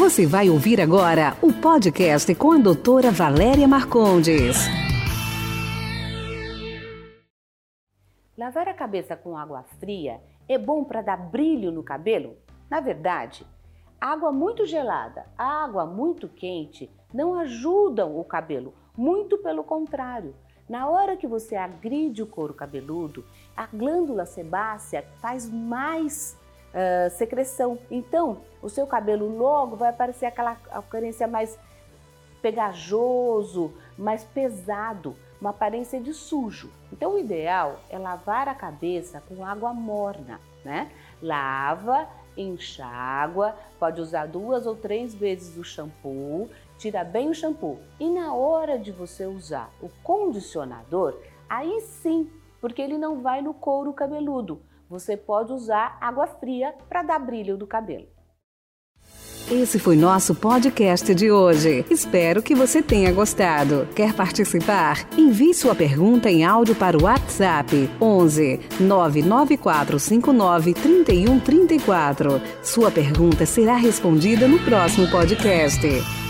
Você vai ouvir agora o podcast com a doutora Valéria Marcondes. Lavar a cabeça com água fria é bom para dar brilho no cabelo? Na verdade, água muito gelada, água muito quente não ajudam o cabelo, muito pelo contrário. Na hora que você agride o couro cabeludo, a glândula sebácea faz mais secreção. Então, o seu cabelo logo vai aparecer aquela aparência mais pegajoso, mais pesado, uma aparência de sujo. Então, o ideal é lavar a cabeça com água morna, né? Lava, enxágua, pode usar 2 ou 3 vezes o shampoo, tira bem o shampoo. E na hora de você usar o condicionador, aí sim, porque ele não vai no couro cabeludo. Você pode usar água fria para dar brilho no cabelo. Esse foi nosso podcast de hoje. Espero que você tenha gostado. Quer participar? Envie sua pergunta em áudio para o WhatsApp 11 99459 3134. Sua pergunta será respondida no próximo podcast.